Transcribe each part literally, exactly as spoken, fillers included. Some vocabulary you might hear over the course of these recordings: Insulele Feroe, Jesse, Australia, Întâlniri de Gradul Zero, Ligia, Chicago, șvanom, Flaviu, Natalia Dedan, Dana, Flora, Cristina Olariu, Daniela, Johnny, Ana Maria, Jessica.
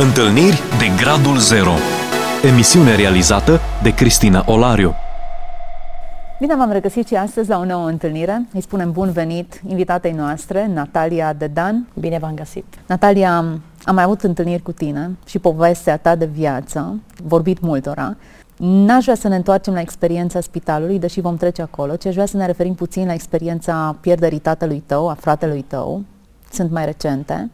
Întâlniri de Gradul Zero. Emisiune realizată de Cristina Olariu. Bine v-am regăsit și astăzi la o nouă întâlnire. Îi spunem bun venit invitatei noastre, Natalia Dedan. Bine v-am găsit. Natalia, am mai avut întâlniri cu tine și povestea ta de viață, vorbit multora. N-aș vrea să ne întoarcem la experiența spitalului, deși vom trece acolo, ci aș vrea să ne referim puțin la experiența pierderii tatălui tău, a fratelui tău. Sunt mai recente.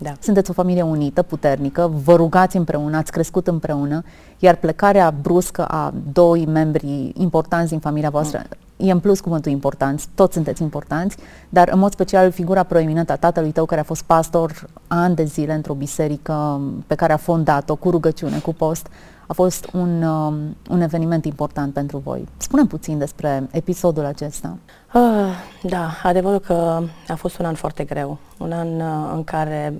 Da. Sunteți o familie unită, puternică, vă rugați împreună, ați crescut împreună, iar plecarea bruscă a doi membri importanți din familia voastră, mm. e în plus cuvântul importanți, toți sunteți importanți, dar în mod special figura proeminentă a tatălui tău, care a fost pastor ani de zile într-o biserică pe care a fondat-o cu rugăciune, cu post, a fost un, um, un eveniment important pentru voi. Spune-mi puțin despre episodul acesta. Uh, da, adevărul că a fost un an foarte greu, un an uh, în care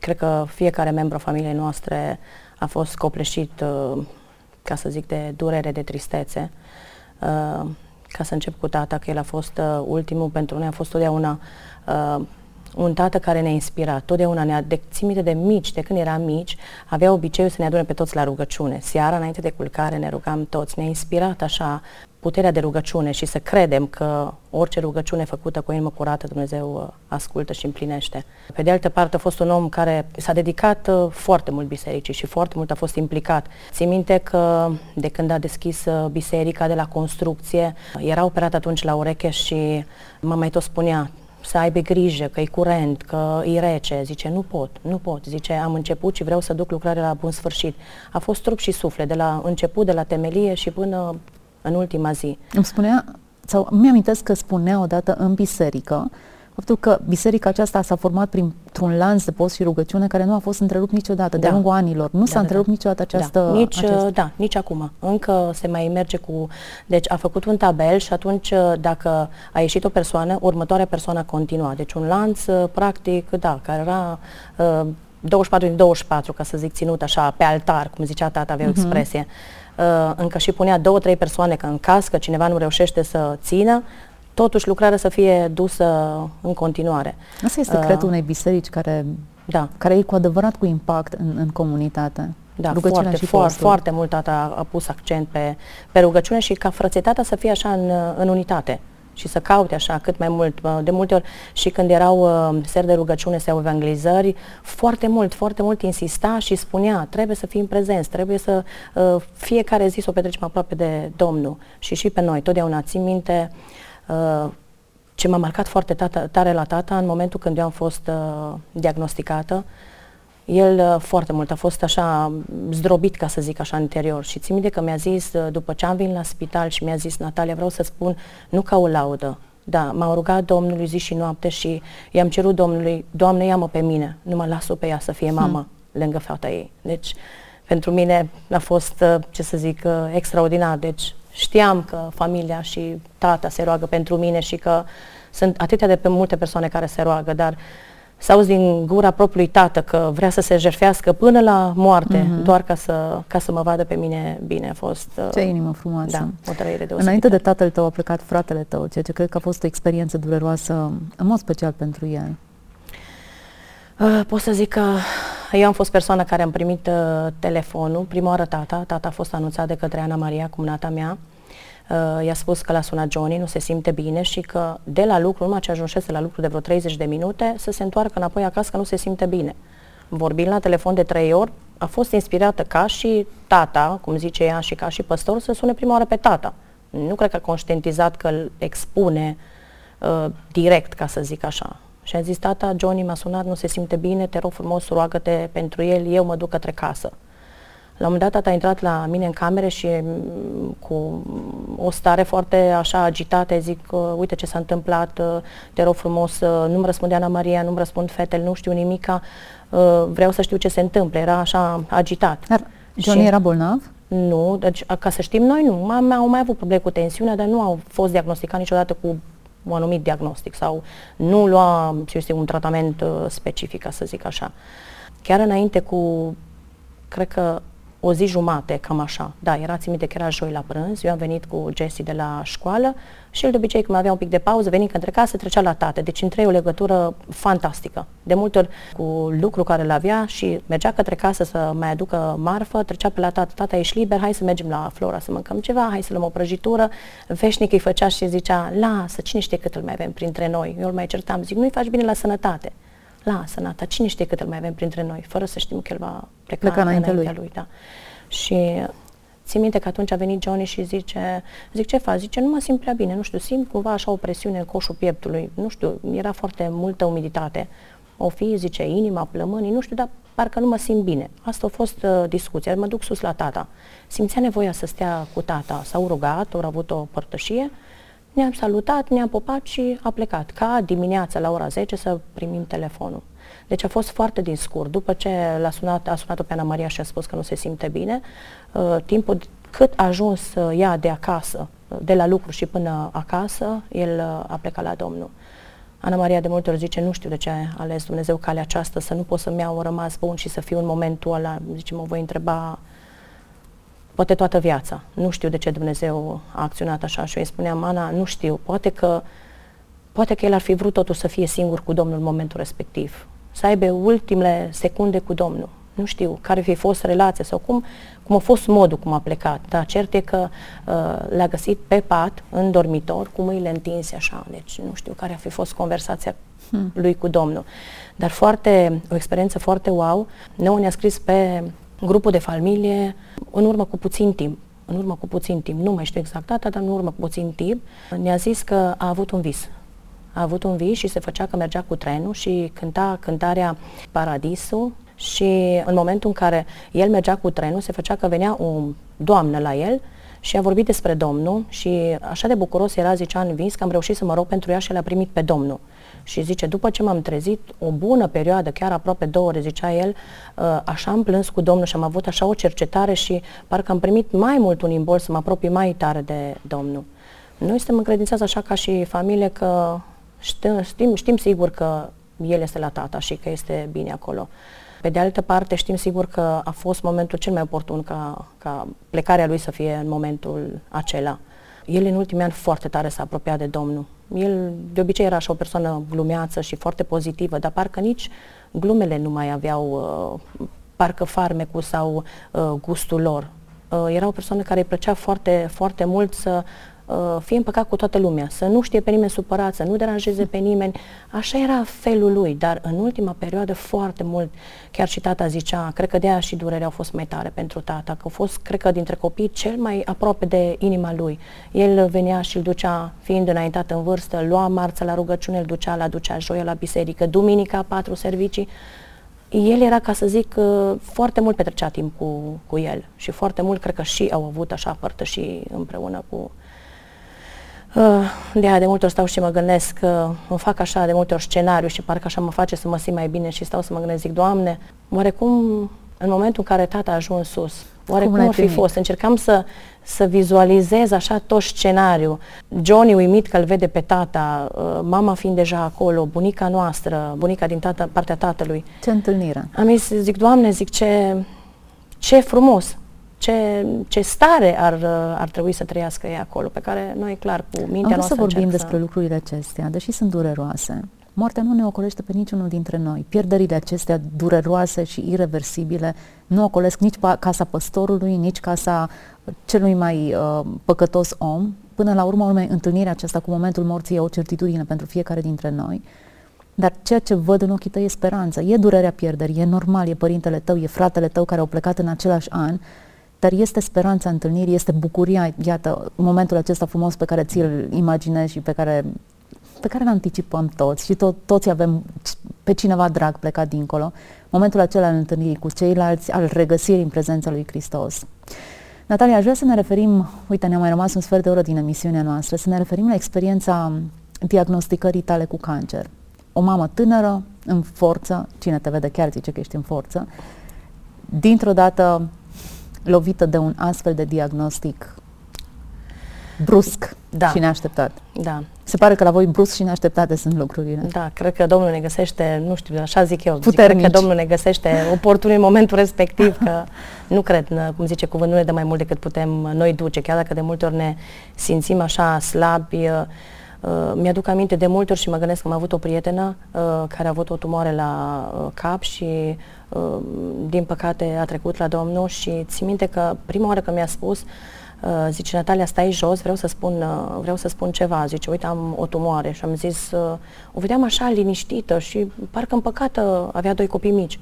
cred că fiecare membru a familiei noastre a fost copleșit, uh, ca să zic, de durere, de tristețe. Uh, ca să încep cu tata, că el a fost uh, ultimul, pentru noi a fost totdeauna uh, un tată care ne-a inspirat, totdeauna ne-a, de, țin minte de mici, de când eram mici, avea obiceiul să ne adune pe toți la rugăciune. Seara, înainte de culcare, ne rugam toți. Ne-a inspirat așa puterea de rugăciune și să credem că orice rugăciune făcută cu inimă curată, Dumnezeu ascultă și împlinește. Pe de altă parte, a fost un om care s-a dedicat foarte mult bisericii și foarte mult a fost implicat. Țin minte că de când a deschis biserica de la construcție, era operat atunci la ureche și mă mai tot spunea să aibă grijă, că e curent, că e rece. Zice, nu pot, nu pot. Zice, am început și vreau să duc lucrarea la bun sfârșit. A fost trup și suflet, de la început, de la temelie și până în ultima zi. Îmi spunea, sau mi-amintesc că spunea odată în biserică, faptul că biserica aceasta s-a format printr-un lanț de post și rugăciune care nu a fost întrerupt niciodată, da. de-a lungul anilor. Nu da, s-a da, întrerupt da. niciodată această... Da. Nici, această. Da, nici acum. Încă se mai merge cu... Deci a făcut un tabel și atunci dacă a ieșit o persoană, următoarea persoană continua. Deci un lanț, practic, da, care era... Uh, douăzeci și patru din douăzeci și patru, ca să zic, ținut așa, pe altar, cum zicea tata, avea o expresie. Uh, încă și punea două, trei persoane, că în caz că cineva nu reușește să țină, totuși lucrarea să fie dusă în continuare. Asta este secretul uh, unei biserici care, da. care e cu adevărat cu impact în, în comunitate. Da, rugăciunea foarte, și foarte, foarte mult tata a pus accent pe, pe rugăciune și ca frățetatea să fie așa în, în unitate. Și să caute așa cât mai mult. De multe ori și când erau uh, seri de rugăciune sau evangelizări, foarte mult, foarte mult insista și spunea, trebuie să fim prezenți, trebuie să uh, fiecare zi să o petrecem aproape de Domnul. Și și pe noi, totdeauna țin minte uh, ce m-a marcat foarte tata, tare la tata în momentul când eu am fost uh, diagnosticată. El foarte mult a fost așa zdrobit, ca să zic așa, în interior și țin minte că mi-a zis, după ce am venit la spital și mi-a zis, Natalia, vreau să spun, nu ca o laudă, da, m-a rugat Domnului zi și noapte și i-am cerut Domnului, Doamne, ia-mă pe mine, nu mă las-o pe ea să fie mamă hmm. lângă fata ei. Deci, pentru mine a fost, ce să zic, extraordinar. Deci, știam că familia și tata se roagă pentru mine și că sunt atâtea de pe multe persoane care se roagă, dar s-auzi din gura propriului tată că vrea să se jertfească până la moarte, uh-huh. doar ca să, ca să mă vadă pe mine bine. A fost... Ce uh, inimă frumoasă! Da, o trăire deosebită. Înainte de tatăl tău a plecat fratele tău, ceea ce cred că a fost o experiență dureroasă, în mod special pentru el. Uh, pot să zic că eu am fost persoana care am primit uh, telefonul. Prima oară tata, tata a fost anunțat de către Ana Maria, cumnata mea. Uh, i-a spus că l-a sunat Johnny, nu se simte bine și că de la lucru, numai ce ajunșese la lucru de vreo treizeci de minute, să se întoarcă înapoi acasă, că nu se simte bine. Vorbind la telefon de trei ori, a fost inspirată ca și tata, cum zice ea, și ca și păstorul, să sune prima oară pe tata. Nu cred că a conștientizat că îl expune uh, direct, ca să zic așa. Și a zis, tata, Johnny m-a sunat, nu se simte bine, te rog frumos, roagă-te pentru el, eu mă duc către casă. La un moment dat, tata a intrat la mine în camere și cu o stare foarte așa agitată, zic, uite ce s-a întâmplat, te rog frumos, nu-mi răspunde Ana Maria, nu-mi răspund fetele, nu știu nimica, vreau să știu ce se întâmplă, era așa agitat. Dar Johnny și... era bolnav? Nu, deci ca să știm noi nu, au mai avut probleme cu tensiunea, dar nu au fost diagnosticat niciodată cu un anumit diagnostic sau nu lua, ce știu, un tratament specific, ca să zic așa. Chiar înainte cu, cred că o zi jumate, cam așa. Da, era, țin minte că era joi la prânz, eu am venit cu Jesse de la școală și el de obicei când avea un pic de pauză, veni către casă, trecea la tate. Deci între ei o legătură fantastică. De multe ori cu lucru care îl avea și mergea către casă să mai aducă marfă, trecea pe la tată, tata ești liber, hai să mergem la Flora să mâncăm ceva, hai să luăm o prăjitură. Veșnic îi făcea și zicea, lasă, cine știe cât îl mai avem printre noi. Eu îl mai certam, zic, nu-i faci bine la sănătate. Lasă, Nata, cine știe cât îl mai avem printre noi, fără să știm că el va pleca, pleca înainte lui. lui da. Și țin minte că atunci a venit Johnny și zice, zic, ce faci? Zice, nu mă simt prea bine, nu știu, simt cumva așa o presiune în coșul pieptului, nu știu, era foarte multă umiditate. O fi, zice, inima, plămânii, nu știu, dar parcă nu mă simt bine. Asta a fost uh, discuția, mă duc sus la tata. Simțea nevoia să stea cu tata, s-au rugat, au avut o părtășie. Ne-am salutat, ne-am pupat și a plecat, ca dimineața la ora zece să primim telefonul. Deci a fost foarte din scurt. După ce l-a sunat, a sunat-o pe Ana Maria și a spus că nu se simte bine, uh, timpul cât a ajuns uh, ea de acasă, de la lucru și până acasă, el uh, a plecat la Domnul. Ana Maria de multe ori zice, nu știu de ce a ales Dumnezeu calea aceasta, să nu pot să-mi iau rămas bun și să fiu în momentul ăla, zice, mă voi întreba poate toată viața. Nu știu de ce Dumnezeu a acționat așa și eu îi spuneam, Ana, nu știu, poate că, poate că el ar fi vrut totuși să fie singur cu Domnul în momentul respectiv, să aibă ultimele secunde cu Domnul. Nu știu care fi fost relația sau cum, cum a fost modul cum a plecat, dar cert e că uh, l-a găsit pe pat, în dormitor, cu mâinile întinse așa, deci nu știu care a fi fost conversația hmm. lui cu Domnul. Dar foarte, o experiență foarte wow, nouă ne-a scris pe grupul de familie, în urmă cu puțin timp, în urmă cu puțin timp, nu mai știu exact data, dar în urmă cu puțin timp, ne-a zis că a avut un vis. A avut un vis și se făcea că mergea cu trenul și cânta cântarea Paradisul și în momentul în care el mergea cu trenul, se făcea că venea o doamnă la el și a vorbit despre Domnul și așa de bucuros era, zicea în vis, că am reușit să mă rog pentru ea și l-a primit pe Domnul. Și zice, după ce m-am trezit, o bună perioadă, chiar aproape două ore, zicea el, așa am plâns cu Domnul și am avut așa o cercetare și parcă am primit mai mult un imbol să mă apropii mai tare de Domnul. Noi suntem încredințați așa ca și familie că știm, știm sigur că el este la tata și că este bine acolo. Pe de altă parte, știm sigur că a fost momentul cel mai oportun ca, ca plecarea lui să fie în momentul acela. El în ultimii ani foarte tare s-a apropiat de Domnul. El de obicei era așa o persoană glumeață și foarte pozitivă, dar parcă nici glumele nu mai aveau uh, parcă farmecul sau uh, gustul lor. Uh, era o persoană care îi plăcea foarte, foarte mult să uh, fie împăcat cu toată lumea, să nu știe pe nimeni supărat, să nu deranjeze pe nimeni. Așa era felul lui, dar în ultima perioadă foarte mult, chiar și tata zicea, cred că de-aia și durerea au fost mai tare pentru tata, că a fost, cred că, dintre copii cel mai aproape de inima lui. El venea și îl ducea, fiind înaintat în vârstă, lua marța la rugăciune, îl ducea, la ducea joia la biserică, duminica, patru servicii. El era, ca să zic, foarte mult petrecea timp cu, cu el și foarte mult, cred că și au avut așa părtășii împreună cu... De aia de multe ori stau și mă gândesc, că îmi fac așa de multe ori scenariu și parcă așa mă face să mă simt mai bine și stau să mă gândesc, zic, Doamne, oarecum în momentul în care tata a ajuns sus, oarecum ar fi fost? Încercam să, să vizualizez așa tot scenariul. Johnny uimit că îl vede pe tata, mama fiind deja acolo, bunica noastră, bunica din tata, partea tatălui. Ce întâlnire! Am zis, zic, Doamne, zic, ce, ce frumos! Ce, ce stare ar, ar trebui să trăiască ei acolo, pe care noi, clar, cu mintea am noastră să vorbim să... despre lucrurile acestea, deși sunt dureroase. Moartea nu ne ocolește pe niciunul dintre noi. Pierderile acestea dureroase și ireversibile nu ocolesc nici casa păstorului, nici casa celui mai uh, păcătos om. Până la urmă, urme, întâlnirea aceasta cu momentul morții e o certitudine pentru fiecare dintre noi. Dar ceea ce văd în ochii tăi e speranță. E durerea pierderii, e normal, e părintele tău, e fratele tău care au plecat în același an, dar este speranța întâlnirii, este bucuria, iată, momentul acesta frumos pe care ți-l imaginezi și pe care, pe care îl anticipăm toți și to- toți avem pe cineva drag plecat dincolo, momentul acela al întâlnirii cu ceilalți, al regăsirii în prezența lui Hristos. Natalia, aș vrea să ne referim, uite, ne-a mai rămas un sfert de oră din emisiunea noastră, să ne referim la experiența diagnosticării tale cu cancer. O mamă tânără, în forță, cine te vede chiar zice că ești în forță, dintr-o dată lovită de un astfel de diagnostic brusc da. și neașteptat. Da. Se pare că la voi brusc și neașteptate sunt lucrurile. Da, cred că Domnul ne găsește, nu știu, așa zic eu, zic, cred că Domnul ne găsește oportun în momentul respectiv, că nu cred, cum zice cuvântul, nu ne dă mai mult decât putem noi duce, chiar dacă de multe ori ne simțim așa slabi. Mi-aduc aminte de multe ori și mă gândesc că am avut o prietenă uh, care a avut o tumoare la uh, cap și uh, din păcate a trecut la Domnul și țin minte că prima oară că mi-a spus, uh, zice, Natalia, stai jos, vreau să spun, uh, vreau să spun ceva, zice, uite, am o tumoare și am zis, uh, o vedeam așa liniștită și parcă împăcată, avea doi copii mici.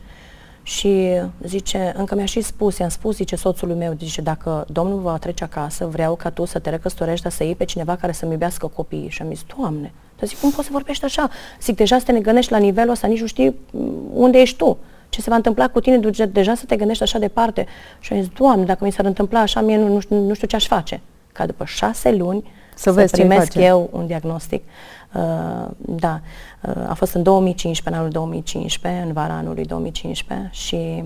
Și zice, încă mi-a și spus, i-am spus, zice, soțului meu, zice, dacă Domnul va trece acasă, vreau ca tu să te recăsătorești, dar să iei pe cineva care să-mi iubească copiii. Și am zis, Doamne, dar zic, cum poți să vorbești așa? Zic, deja să te gândești la nivelul ăsta, nici nu știi unde ești tu, ce se va întâmpla cu tine, deja să te gândești așa departe. Și am zis, Doamne, dacă mi s-ar întâmpla așa, mie nu, nu, știu, nu știu ce aș face. Ca după șase luni să, să primesc eu un diagnostic. Uh, da, uh, a fost în două mii cincisprezece, în anul două mii cincisprezece, în vara anului două mii cincisprezece și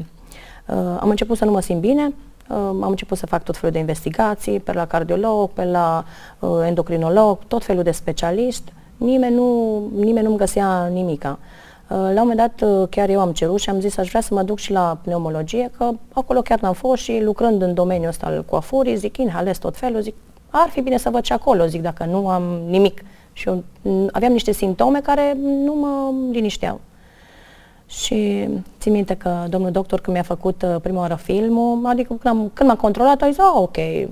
uh, am început să nu mă simt bine, uh, am început să fac tot felul de investigații, pe la cardiolog, pe la uh, endocrinolog, tot felul de specialist, nimeni nu, nimeni nu-mi găsea nimica. Uh, la un moment dat uh, chiar eu am cerut și am zis aș vrea să mă duc și la pneumologie, că acolo chiar n-am fost și lucrând în domeniul ăsta al coafurii, zic, inhalez tot felul, zic, ar fi bine să văd și acolo, zic, dacă nu am nimic. Și eu aveam niște simptome care nu mă linișteau. Și țin minte că domnul doctor, când mi-a făcut uh, prima oară filmul, adică când, am, când m-a controlat, a zis, oh, ok, m-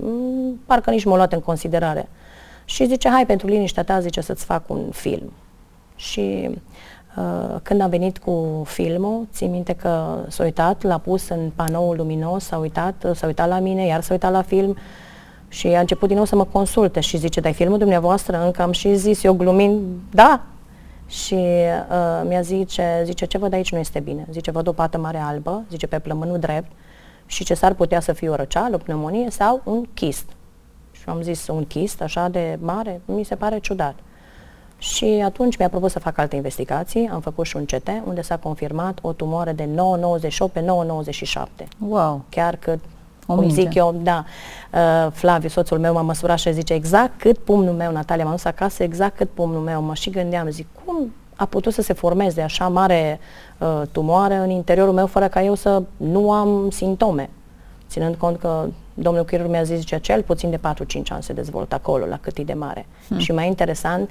parcă nici m-a luat în considerare. Și zice, hai, pentru liniștea ta, zice, să-ți fac un film. Și uh, când am venit cu filmul, țin minte că s-a uitat, l-a pus în panoul luminos, s-a uitat, s-a uitat la mine, iar s-a uitat la film. Și a început din nou să mă consulte și zice, dai filmul dumneavoastră? Încă am și zis, eu glumind, da! Și uh, mi-a zice, zice, ce văd aici nu este bine. Zice, văd o pată mare albă, zice, pe plămânul drept și ce s-ar putea să fie o răceală, o pneumonie sau un chist. Și am zis, un chist așa de mare? Mi se pare ciudat. Și atunci mi-a propus să fac alte investigații, am făcut și un C T, unde s-a confirmat o tumoare de nouă virgulă nouăzeci și opt pe nouă virgulă nouăzeci și șapte. Wow! Chiar cât... Cum zic eu, da, uh, Flaviu, soțul meu, m-a măsurat și zice exact cât pumnul meu, Natalia, m-a dus acasă, exact cât pumnul meu, mă și gândeam, zic, cum a putut să se formeze așa mare uh, tumoare în interiorul meu fără ca eu să nu am simptome, ținând cont că domnul chirurg mi-a zis, zice, cel puțin de patru-cinci ani se dezvoltă acolo, la cât e de mare. Hmm. Și mai interesant,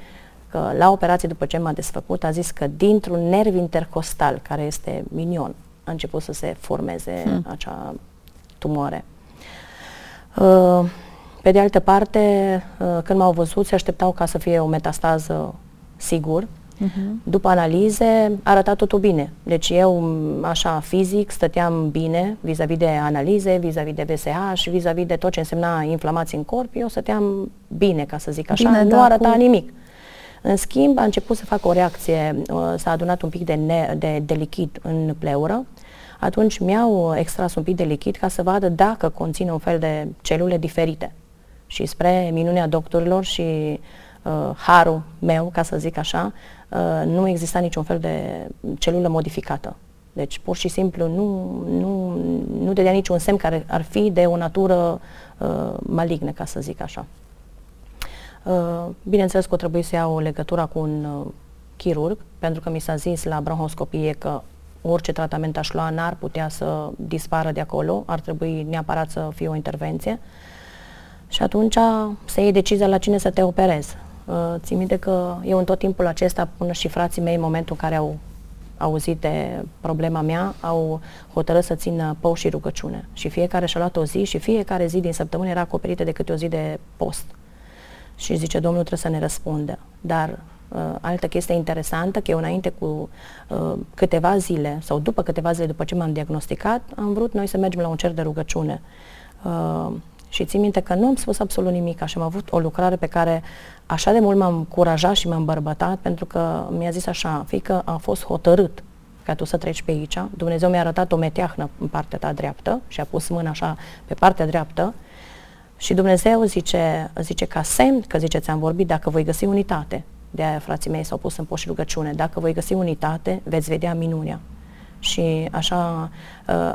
că la operație, după ce m-a desfăcut, a zis că dintr-un nerv intercostal, care este minion, a început să se formeze hmm. acea tumoare. Pe de altă parte, când m-au văzut, se așteptau ca să fie o metastază sigur. Uh-huh. După analize, arăta totul bine. Deci eu, așa, fizic, stăteam bine vis-a-vis de analize, vis-a-vis de B S H, vis-a-vis de tot ce însemna inflamații în corp, eu stăteam bine, ca să zic așa, bine, nu arăta cu... nimic. În schimb, a început să fac o reacție, s-a adunat un pic de, ne- de, de lichid în pleură. Atunci mi-au extras un pic de lichid ca să vadă dacă conține un fel de celule diferite. Și spre minunea doctorilor și uh, harul meu, ca să zic așa, uh, nu exista niciun fel de celulă modificată. Deci pur și simplu nu, nu, nu dădea niciun semn care ar fi de o natură uh, malignă, ca să zic așa. Uh, bineînțeles că o trebuie să iau legătura cu un uh, chirurg, pentru că mi s-a zis la bronhoscopie că orice tratament aș lua n-ar putea să dispară de acolo, ar trebui neapărat să fie o intervenție. Și atunci se iei decizia la cine să te operezi. Uh, țin minte că eu în tot timpul acesta, până și frații mei, în momentul în care au auzit de problema mea, au hotărât să țină post și rugăciune. Și fiecare și-a luat o zi și fiecare zi din săptămână era acoperită de câte o zi de post. Și zice, Domnul trebuie să ne răspundă. Dar Uh, altă chestie interesantă, că eu înainte cu uh, câteva zile sau după câteva zile după ce m-am diagnosticat, am vrut noi să mergem la un cer de rugăciune. Uh, și țin minte că nu am spus absolut nimic, așa am avut o lucrare pe care așa de mult m-am curajat și m-am bărbătat, pentru că mi-a zis așa, fiică, a fost hotărât ca tu să treci pe aici. Dumnezeu mi-a arătat o meteahnă în partea ta dreaptă și a pus mâna așa pe partea dreaptă. Și Dumnezeu zice, zice ca semn, că zice, ți-am vorbit, dacă voi găsi unitate. De aia frații mei s-au pus în post și rugăciune. Dacă voi găsi unitate, veți vedea minunea. Și așa,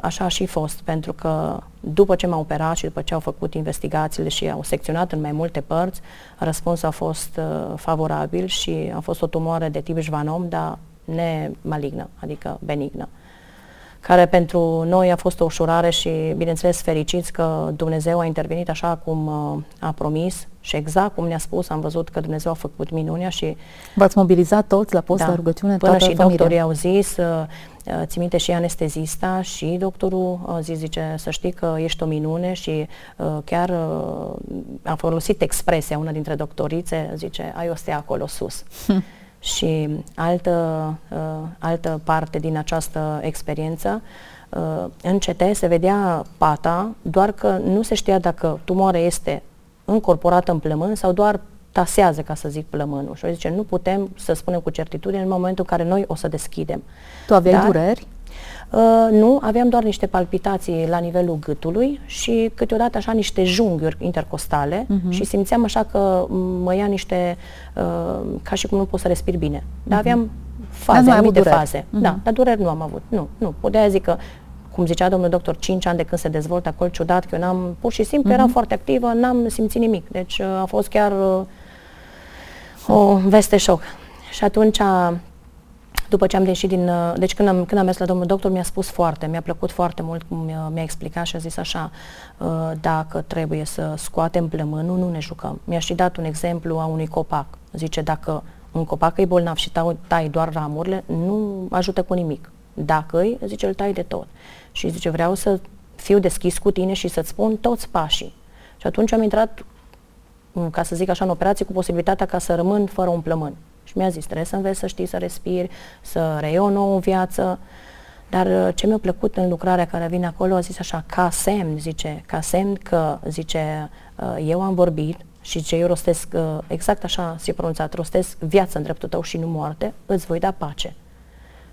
așa a și fost, pentru că după ce m-au operat și după ce au făcut investigațiile și au secționat în mai multe părți, răspunsul a fost favorabil și a fost o tumoare de tip șvanom, dar nemalignă, adică benignă, care pentru noi a fost o ușurare și, bineînțeles, fericiți că Dumnezeu a intervenit așa cum a promis și exact cum ne-a spus. Am văzut că Dumnezeu a făcut minunea și... V-ați mobilizat toți la post, da, la rugăciune, toată familia. Până și doctorii au zis, țin minte și anestezista și doctorul a zis, zice, să știi că ești o minune și chiar am folosit expresia, una dintre doctorițe, zice, ai o stea acolo sus. Hm. Și altă, uh, altă parte din această experiență, uh, în C T se vedea pata, doar că nu se știa dacă tumoarea este încorporată în plămân sau doar tasează, ca să zic, plămânul. Și o zice, nu putem să spunem cu certitudine în momentul în care noi o să deschidem. Tu aveai Dar, dureri? Uh, nu, aveam doar niște palpitații la nivelul gâtului și câteodată așa niște junghiuri intercostale, uh-huh. și simțeam așa că mă ia niște, uh, ca și cum nu pot să respir bine. Dar uh-huh. aveam faze, dar anumite faze. Uh-huh. Da, dar dureri nu am avut, nu, nu. De-aia zic că, cum zicea domnul doctor, cinci ani de când se dezvoltă acolo, ciudat, că eu n-am, pur și simplu, uh-huh. eram foarte activă, n-am simțit nimic. Deci uh, a fost chiar uh, o veste șoc. Și atunci... Uh, După ce am ieșit din... Deci când am, când am mers la domnul doctor, mi-a spus foarte, mi-a plăcut foarte mult cum mi-a explicat și a zis așa, dacă trebuie să scoatem plămânul, nu ne jucăm. Mi-a și dat un exemplu a unui copac. Zice, dacă un copac e bolnav și tai doar ramurile, nu ajută cu nimic. Dacă-i, zice, îl tai de tot. Și zice, vreau să fiu deschis cu tine și să-ți spun toți pașii. Și atunci am intrat, ca să zic așa, în operație cu posibilitatea ca să rămân fără un plămân. Și mi-a zis, trebuie să înveți să știi să respiri, să reiei o nouă viață. Dar ce mi-a plăcut în lucrarea care vine acolo, a zis așa, ca semn, zice, ca semn că, zice, eu am vorbit și ce eu rostesc, exact așa s-a pronunțat, rostesc viață în dreptul tău și nu moarte, îți voi da pace.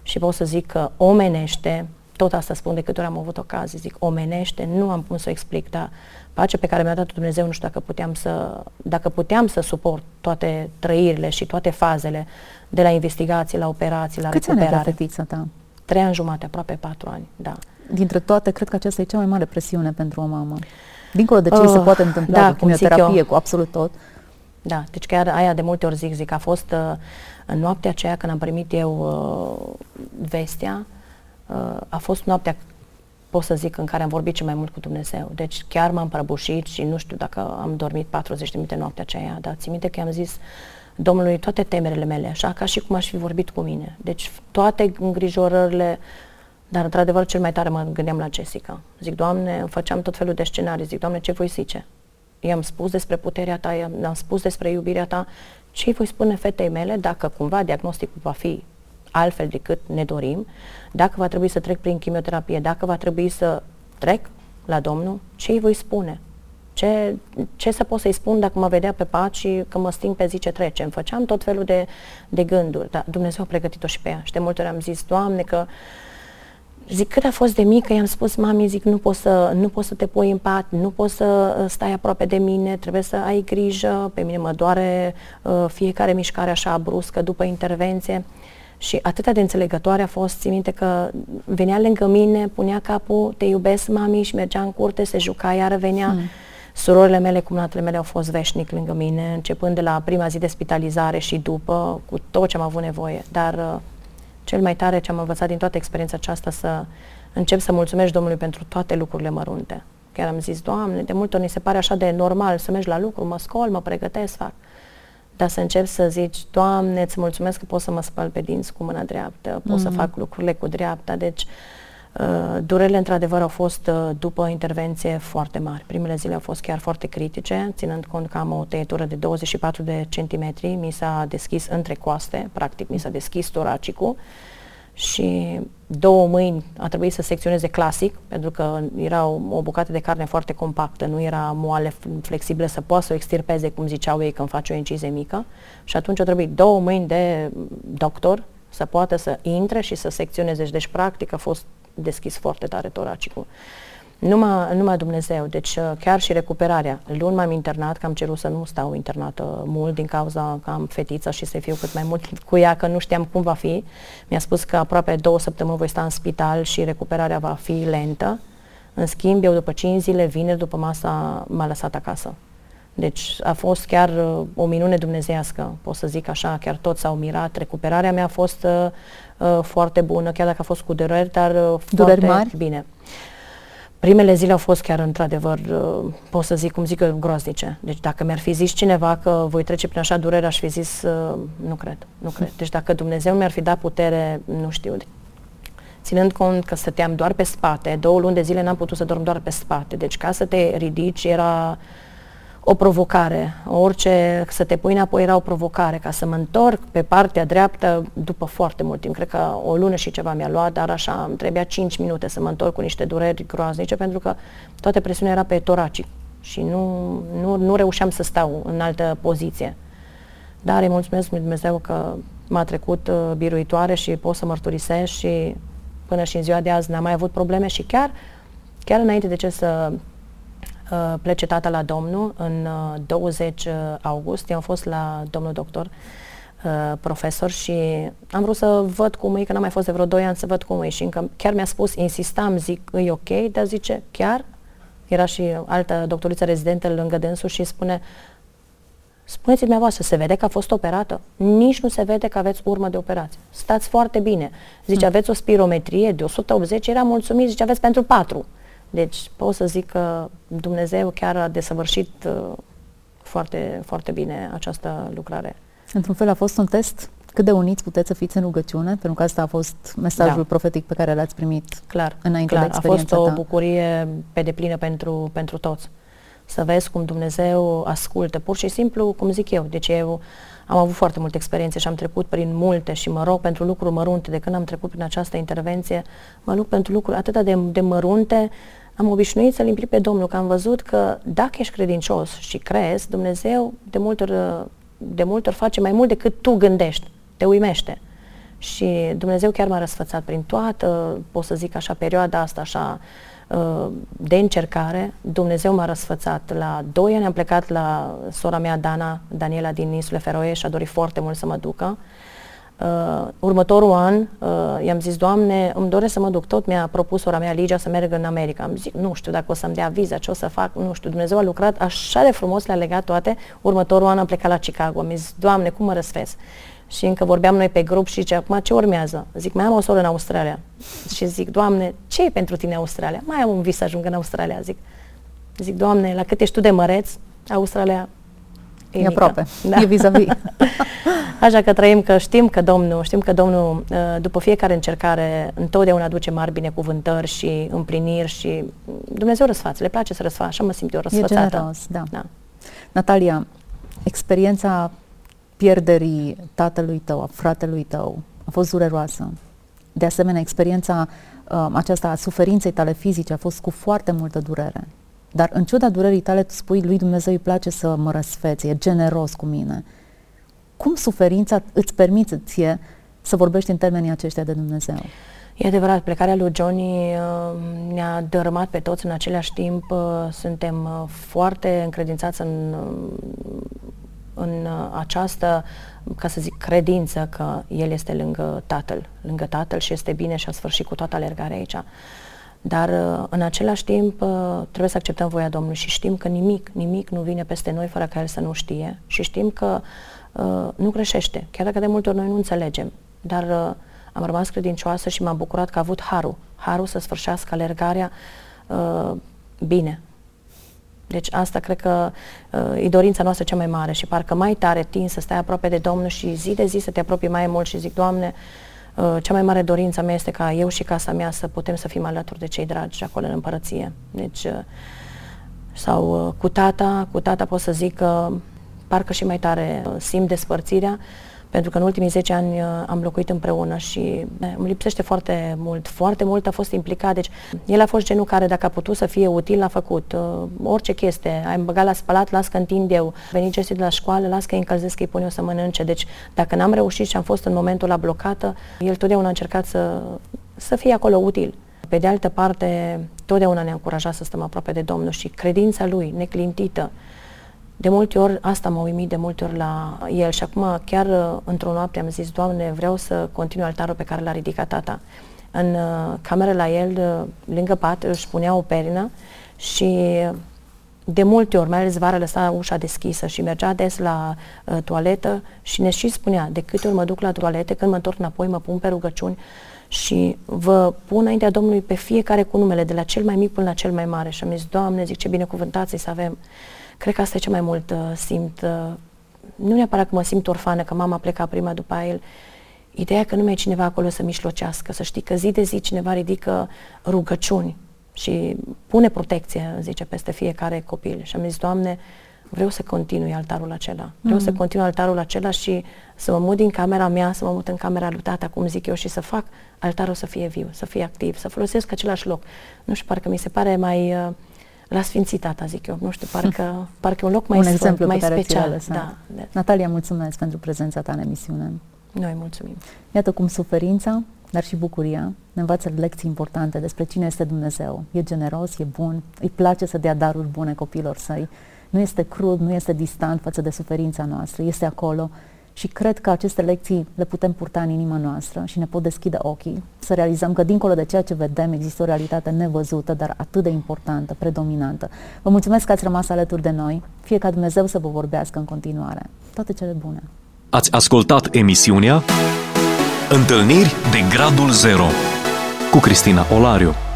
Și pot să zic că omenește, tot asta spun de câte ori am avut ocazie, zic, omenește, nu am cum să o explic, dar pacea pe care mi-a dat Dumnezeu, nu știu dacă puteam să, dacă puteam să suport toate trăirile și toate fazele, de la investigații, la operații, la Câți recuperare. Câți ani ai dat fetița ta? Trei ani jumate, aproape patru ani, da. Dintre toate, cred că aceasta e cea mai mare presiune pentru o mamă. Dincolo de ce uh, se poate întâmpla, da, cu chimioterapie, cu absolut tot. Da, deci chiar aia de multe ori zic, zic, a fost uh, în noaptea aceea când am primit eu uh, vestea, a fost noaptea, pot să zic, în care am vorbit cel mai mult cu Dumnezeu. Deci chiar m-am prăbușit și nu știu dacă am dormit patruzeci de minute noaptea aceea, dar țin minte că i-am zis Domnului toate temerile mele, așa ca și cum aș fi vorbit cu mine. Deci toate îngrijorările, dar într-adevăr cel mai tare mă gândeam la Jessica. Zic, Doamne, făceam tot felul de scenarii, zic, Doamne, ce voi zice? I-am spus despre puterea Ta, i-am spus despre iubirea Ta, ce voi spune fetei mele dacă cumva diagnosticul va fi altfel decât ne dorim, dacă va trebui să trec prin chimioterapie, dacă va trebui să trec la Domnul, ce îi voi spune? Ce, ce să pot să-i spun dacă mă vedea pe pat și că mă sting pe zi ce trece? Îmi făceam tot felul de, de gânduri, dar Dumnezeu a pregătit-o și pe ea. Și de multe ori am zis, Doamne, că zic, cât a fost de mică, i-am spus, mami, zic, nu poți să, nu poți să te pui în pat, nu poți să stai aproape de mine, trebuie să ai grijă, pe mine mă doare uh, fiecare mișcare așa bruscă după intervenție. Și atâta de înțelegătoare a fost, țin minte că venea lângă mine, punea capul, te iubesc, mami, și mergea în curte, se juca, iar venea. Mm. Surorile mele, cumnatele mele au fost veșnic lângă mine, începând de la prima zi de spitalizare și după, cu tot ce am avut nevoie. Dar uh, cel mai tare ce am învățat din toată experiența aceasta, să încep să mulțumesc Domnului pentru toate lucrurile mărunte. Chiar am zis, Doamne, de multe ori ni se pare așa de normal să mergi la lucru, mă scol, mă pregătesc, fac. Dar să încep să zici, Doamne, îți mulțumesc că pot să mă spăl pe dinți cu mâna dreaptă, pot mm-hmm. să fac lucrurile cu dreapta. Deci, uh, durerile, într-adevăr, au fost, uh, după intervenție, foarte mari. Primele zile au fost chiar foarte critice, ținând cont că am o tăietură de douăzeci și patru de centimetri, mi s-a deschis între coaste, practic, mi s-a deschis toracicul și două mâini a trebuit să secționeze clasic, pentru că era o, o bucată de carne foarte compactă, nu era moale, flexibilă, să poată să o extirpeze, cum ziceau ei când face o incizie mică. Și atunci a trebuit două mâini de doctor să poată să intre și să secționeze. Deci, practic, a fost deschis foarte tare toracicul. Numai, numai Dumnezeu, deci chiar și recuperarea. Luni m-am internat, că am cerut să nu stau internată mult din cauza că am fetiță și să fiu cât mai mult cu ea, că nu știam cum va fi. Mi-a spus că aproape două săptămâni voi sta în spital și recuperarea va fi lentă. În schimb, eu după cinci zile, vineri, după masa, m-a lăsat acasă. Deci a fost chiar o minune dumnezeiască, pot să zic așa, chiar toți s-au mirat. Recuperarea mea a fost uh, foarte bună, chiar dacă a fost cu dureri, dar uh, dureri mari? Bine. Primele zile au fost chiar, într-adevăr, uh, pot să zic, cum zic eu, groaznice. Deci dacă mi-ar fi zis cineva că voi trece prin așa durere, aș fi zis, uh, nu cred, nu cred. Deci dacă Dumnezeu mi-ar fi dat putere, nu știu. Ținând cont că stăteam doar pe spate, două luni de zile n-am putut să dorm doar pe spate. Deci ca să te ridici era o provocare, orice, să te pui înapoi era o provocare, ca să mă întorc pe partea dreaptă după foarte mult timp, cred că o lună și ceva mi-a luat, dar așa îmi trebuia cinci minute să mă întorc cu niște dureri groaznice, pentru că toată presiunea era pe toracic și nu, nu, nu reușeam să stau în altă poziție. Dar îi mulțumesc lui Dumnezeu că m-a trecut uh, biruitoare și pot să mărturisesc și până și în ziua de azi n-am mai avut probleme și chiar, chiar înainte de ce să Uh, plece tata la Domnul în uh, douăzeci august. Eu am fost la domnul doctor, uh, profesor și am vrut să văd cum e, că n-am mai fost de vreo doi ani să văd cum e și încă chiar mi-a spus, insistam, zic, e ok, dar zice, chiar? Era și altă doctoriță rezidentă lângă dânsul și spune, spuneți-mi dumneavoastră, se vede că a fost operată? Nici nu se vede că aveți urmă de operație. Stați foarte bine. Zice, hmm. aveți o spirometrie de o sută optzeci, era mulțumit, zice, aveți pentru patru. Deci pot să zic că Dumnezeu chiar a desăvârșit uh, foarte, foarte bine această lucrare. Într-un fel a fost un test cât de uniți puteți să fiți în rugăciune, pentru că asta a fost mesajul da. Profetic pe care l-ați primit clar, înainte clar. De experiența ta. A fost o bucurie pe deplină pentru, pentru toți. Să vezi cum Dumnezeu ascultă, pur și simplu, cum zic eu. Deci eu am avut foarte multe experiențe și am trecut prin multe și mă rog pentru lucruri mărunte. De când am trecut prin această intervenție, mă rog pentru lucruri atât de, de mărunte, am obișnuit să-L implic pe Domnul, că am văzut că dacă ești credincios și crezi, Dumnezeu de multe ori, de multe ori face mai mult decât tu gândești, te uimește. Și Dumnezeu chiar m-a răsfățat prin toată, pot să zic așa, perioada asta așa, de încercare, Dumnezeu m-a răsfățat. La doi ani am plecat la sora mea, Dana, Daniela din Insulele Feroe și a dorit foarte mult să mă ducă. Uh, următorul an uh, i-am zis, Doamne, îmi doresc să mă duc, tot mi-a propus sora mea, Ligia, să merg în America. Am zis, nu știu dacă o să-mi dea viza, ce o să fac, nu știu. Dumnezeu a lucrat așa de frumos, le-a legat toate. Următorul an am plecat la Chicago. Am zis, Doamne, cum mă răsfez? Și încă vorbeam noi pe grup și zice, acum ce urmează? Zic, mai am o soră în Australia. Și zic, Doamne, ce e pentru tine Australia? Mai am un vis să ajung în Australia. Zic, zic Doamne, la cât ești tu de măreț, Australia e, e aproape, da. E vis-a-vis. Așa că trăim, că știm că Domnul, știm că Domnul, după fiecare încercare, întotdeauna aduce mari binecuvântări și împliniri și Dumnezeu răsfață, le place să răsfață, așa mă simt eu, răsfățată. E generos, da. da. Natalia, experiența pierderii tatălui tău, a fratelui tău, a fost dureroasă. De asemenea, experiența uh, aceasta a suferinței tale fizice a fost cu foarte multă durere. Dar în ciuda durerii tale, tu spui, lui Dumnezeu îi place să mă răsfețe, e generos cu mine. Cum suferința îți permite ție să vorbești în termenii aceștia de Dumnezeu? E adevărat, plecarea lui Johnny uh, ne-a dărâmat pe toți în același timp. Uh, suntem uh, foarte încredințați în... Uh, în această, ca să zic, credință că el este lângă tatăl, lângă tatăl și este bine și a sfârșit cu toată alergarea aici. Dar în același timp trebuie să acceptăm voia Domnului și știm că nimic, nimic nu vine peste noi fără ca El să nu știe și știm că uh, nu greșește, chiar dacă de multe ori noi nu înțelegem, dar uh, am rămas credincioasă și m-am bucurat că a avut harul, harul să sfârșească alergarea uh, bine. Deci asta cred că uh, e dorința noastră cea mai mare și parcă mai tare tin să stai aproape de Domnul și zi de zi să te apropii mai mult și zic, Doamne, uh, cea mai mare dorința mea este ca eu și casa mea să putem să fim alături de cei dragi acolo în împărăție. Deci, uh, sau uh, cu tata, cu tata pot să zic că uh, parcă și mai tare uh, simt despărțirea, pentru că în ultimii zece ani uh, am locuit împreună și uh, îmi lipsește foarte mult, foarte mult a fost implicat, deci el a fost genul care dacă a putut să fie util, l-a făcut, uh, orice chestie, ai băgat la spălat, las că întind eu, venit Jesse de la școală, las că îi încălzesc, că îi pun eu să mănânce, deci dacă n-am reușit și am fost în momentul la blocată, el totdeauna a încercat să, să fie acolo util. Pe de altă parte, totdeauna ne-a încurajat să stăm aproape de Domnul și credința lui neclintită. De multe ori, asta m-a uimit de multe ori la el și acum chiar într-o noapte am zis: Doamne, vreau să continui altarul pe care l-a ridicat tata. În cameră la el, lângă pat, își punea o perină și de multe ori, mai ales vara, lăsa ușa deschisă și mergea des la uh, toaletă și ne și spunea: de câte ori mă duc la toalete, când mă întorc înapoi, mă pun pe rugăciuni și vă pun înaintea Domnului pe fiecare cu numele, de la cel mai mic până la cel mai mare. Și am zis: Doamne, zic, ce binecuvântați să avem. Cred că asta e ce mai mult uh, simt. Uh, nu neapărat că mă simt orfană, că mama a plecat prima după el. Ideea că nu mai e cineva acolo să mijlocească, să știi că zi de zi cineva ridică rugăciuni și pune protecție, zice, peste fiecare copil. Și am zis: Doamne, vreau să continui altarul acela. Vreau mm-hmm. să continui altarul acela și să mă mut din camera mea, să mă mut în camera lui tata, cum zic eu, și să fac altarul să fie viu, să fie activ, să folosesc același loc. Nu știu, parcă mi se pare mai... L-a sfințit tata, zic eu. Nu știu, parcă, parcă un loc mai un sfânt, exemplu mai special. Da, da. Natalia, mulțumesc pentru prezența ta în emisiune. Noi mulțumim. Iată cum suferința, dar și bucuria ne învață lecții importante despre cine este Dumnezeu. E generos, e bun, îi place să dea daruri bune copilor săi. Nu este crud, nu este distant față de suferința noastră, este acolo. Și cred că aceste lecții le putem purta în inima noastră și ne pot deschide ochii, să realizăm că dincolo de ceea ce vedem există o realitate nevăzută, dar atât de importantă, predominantă. Vă mulțumesc că ați rămas alături de noi. Fie ca Dumnezeu să vă vorbească în continuare. Toate cele bune! Ați ascultat emisiunea Întâlniri de Gradul Zero cu Cristina Olariu.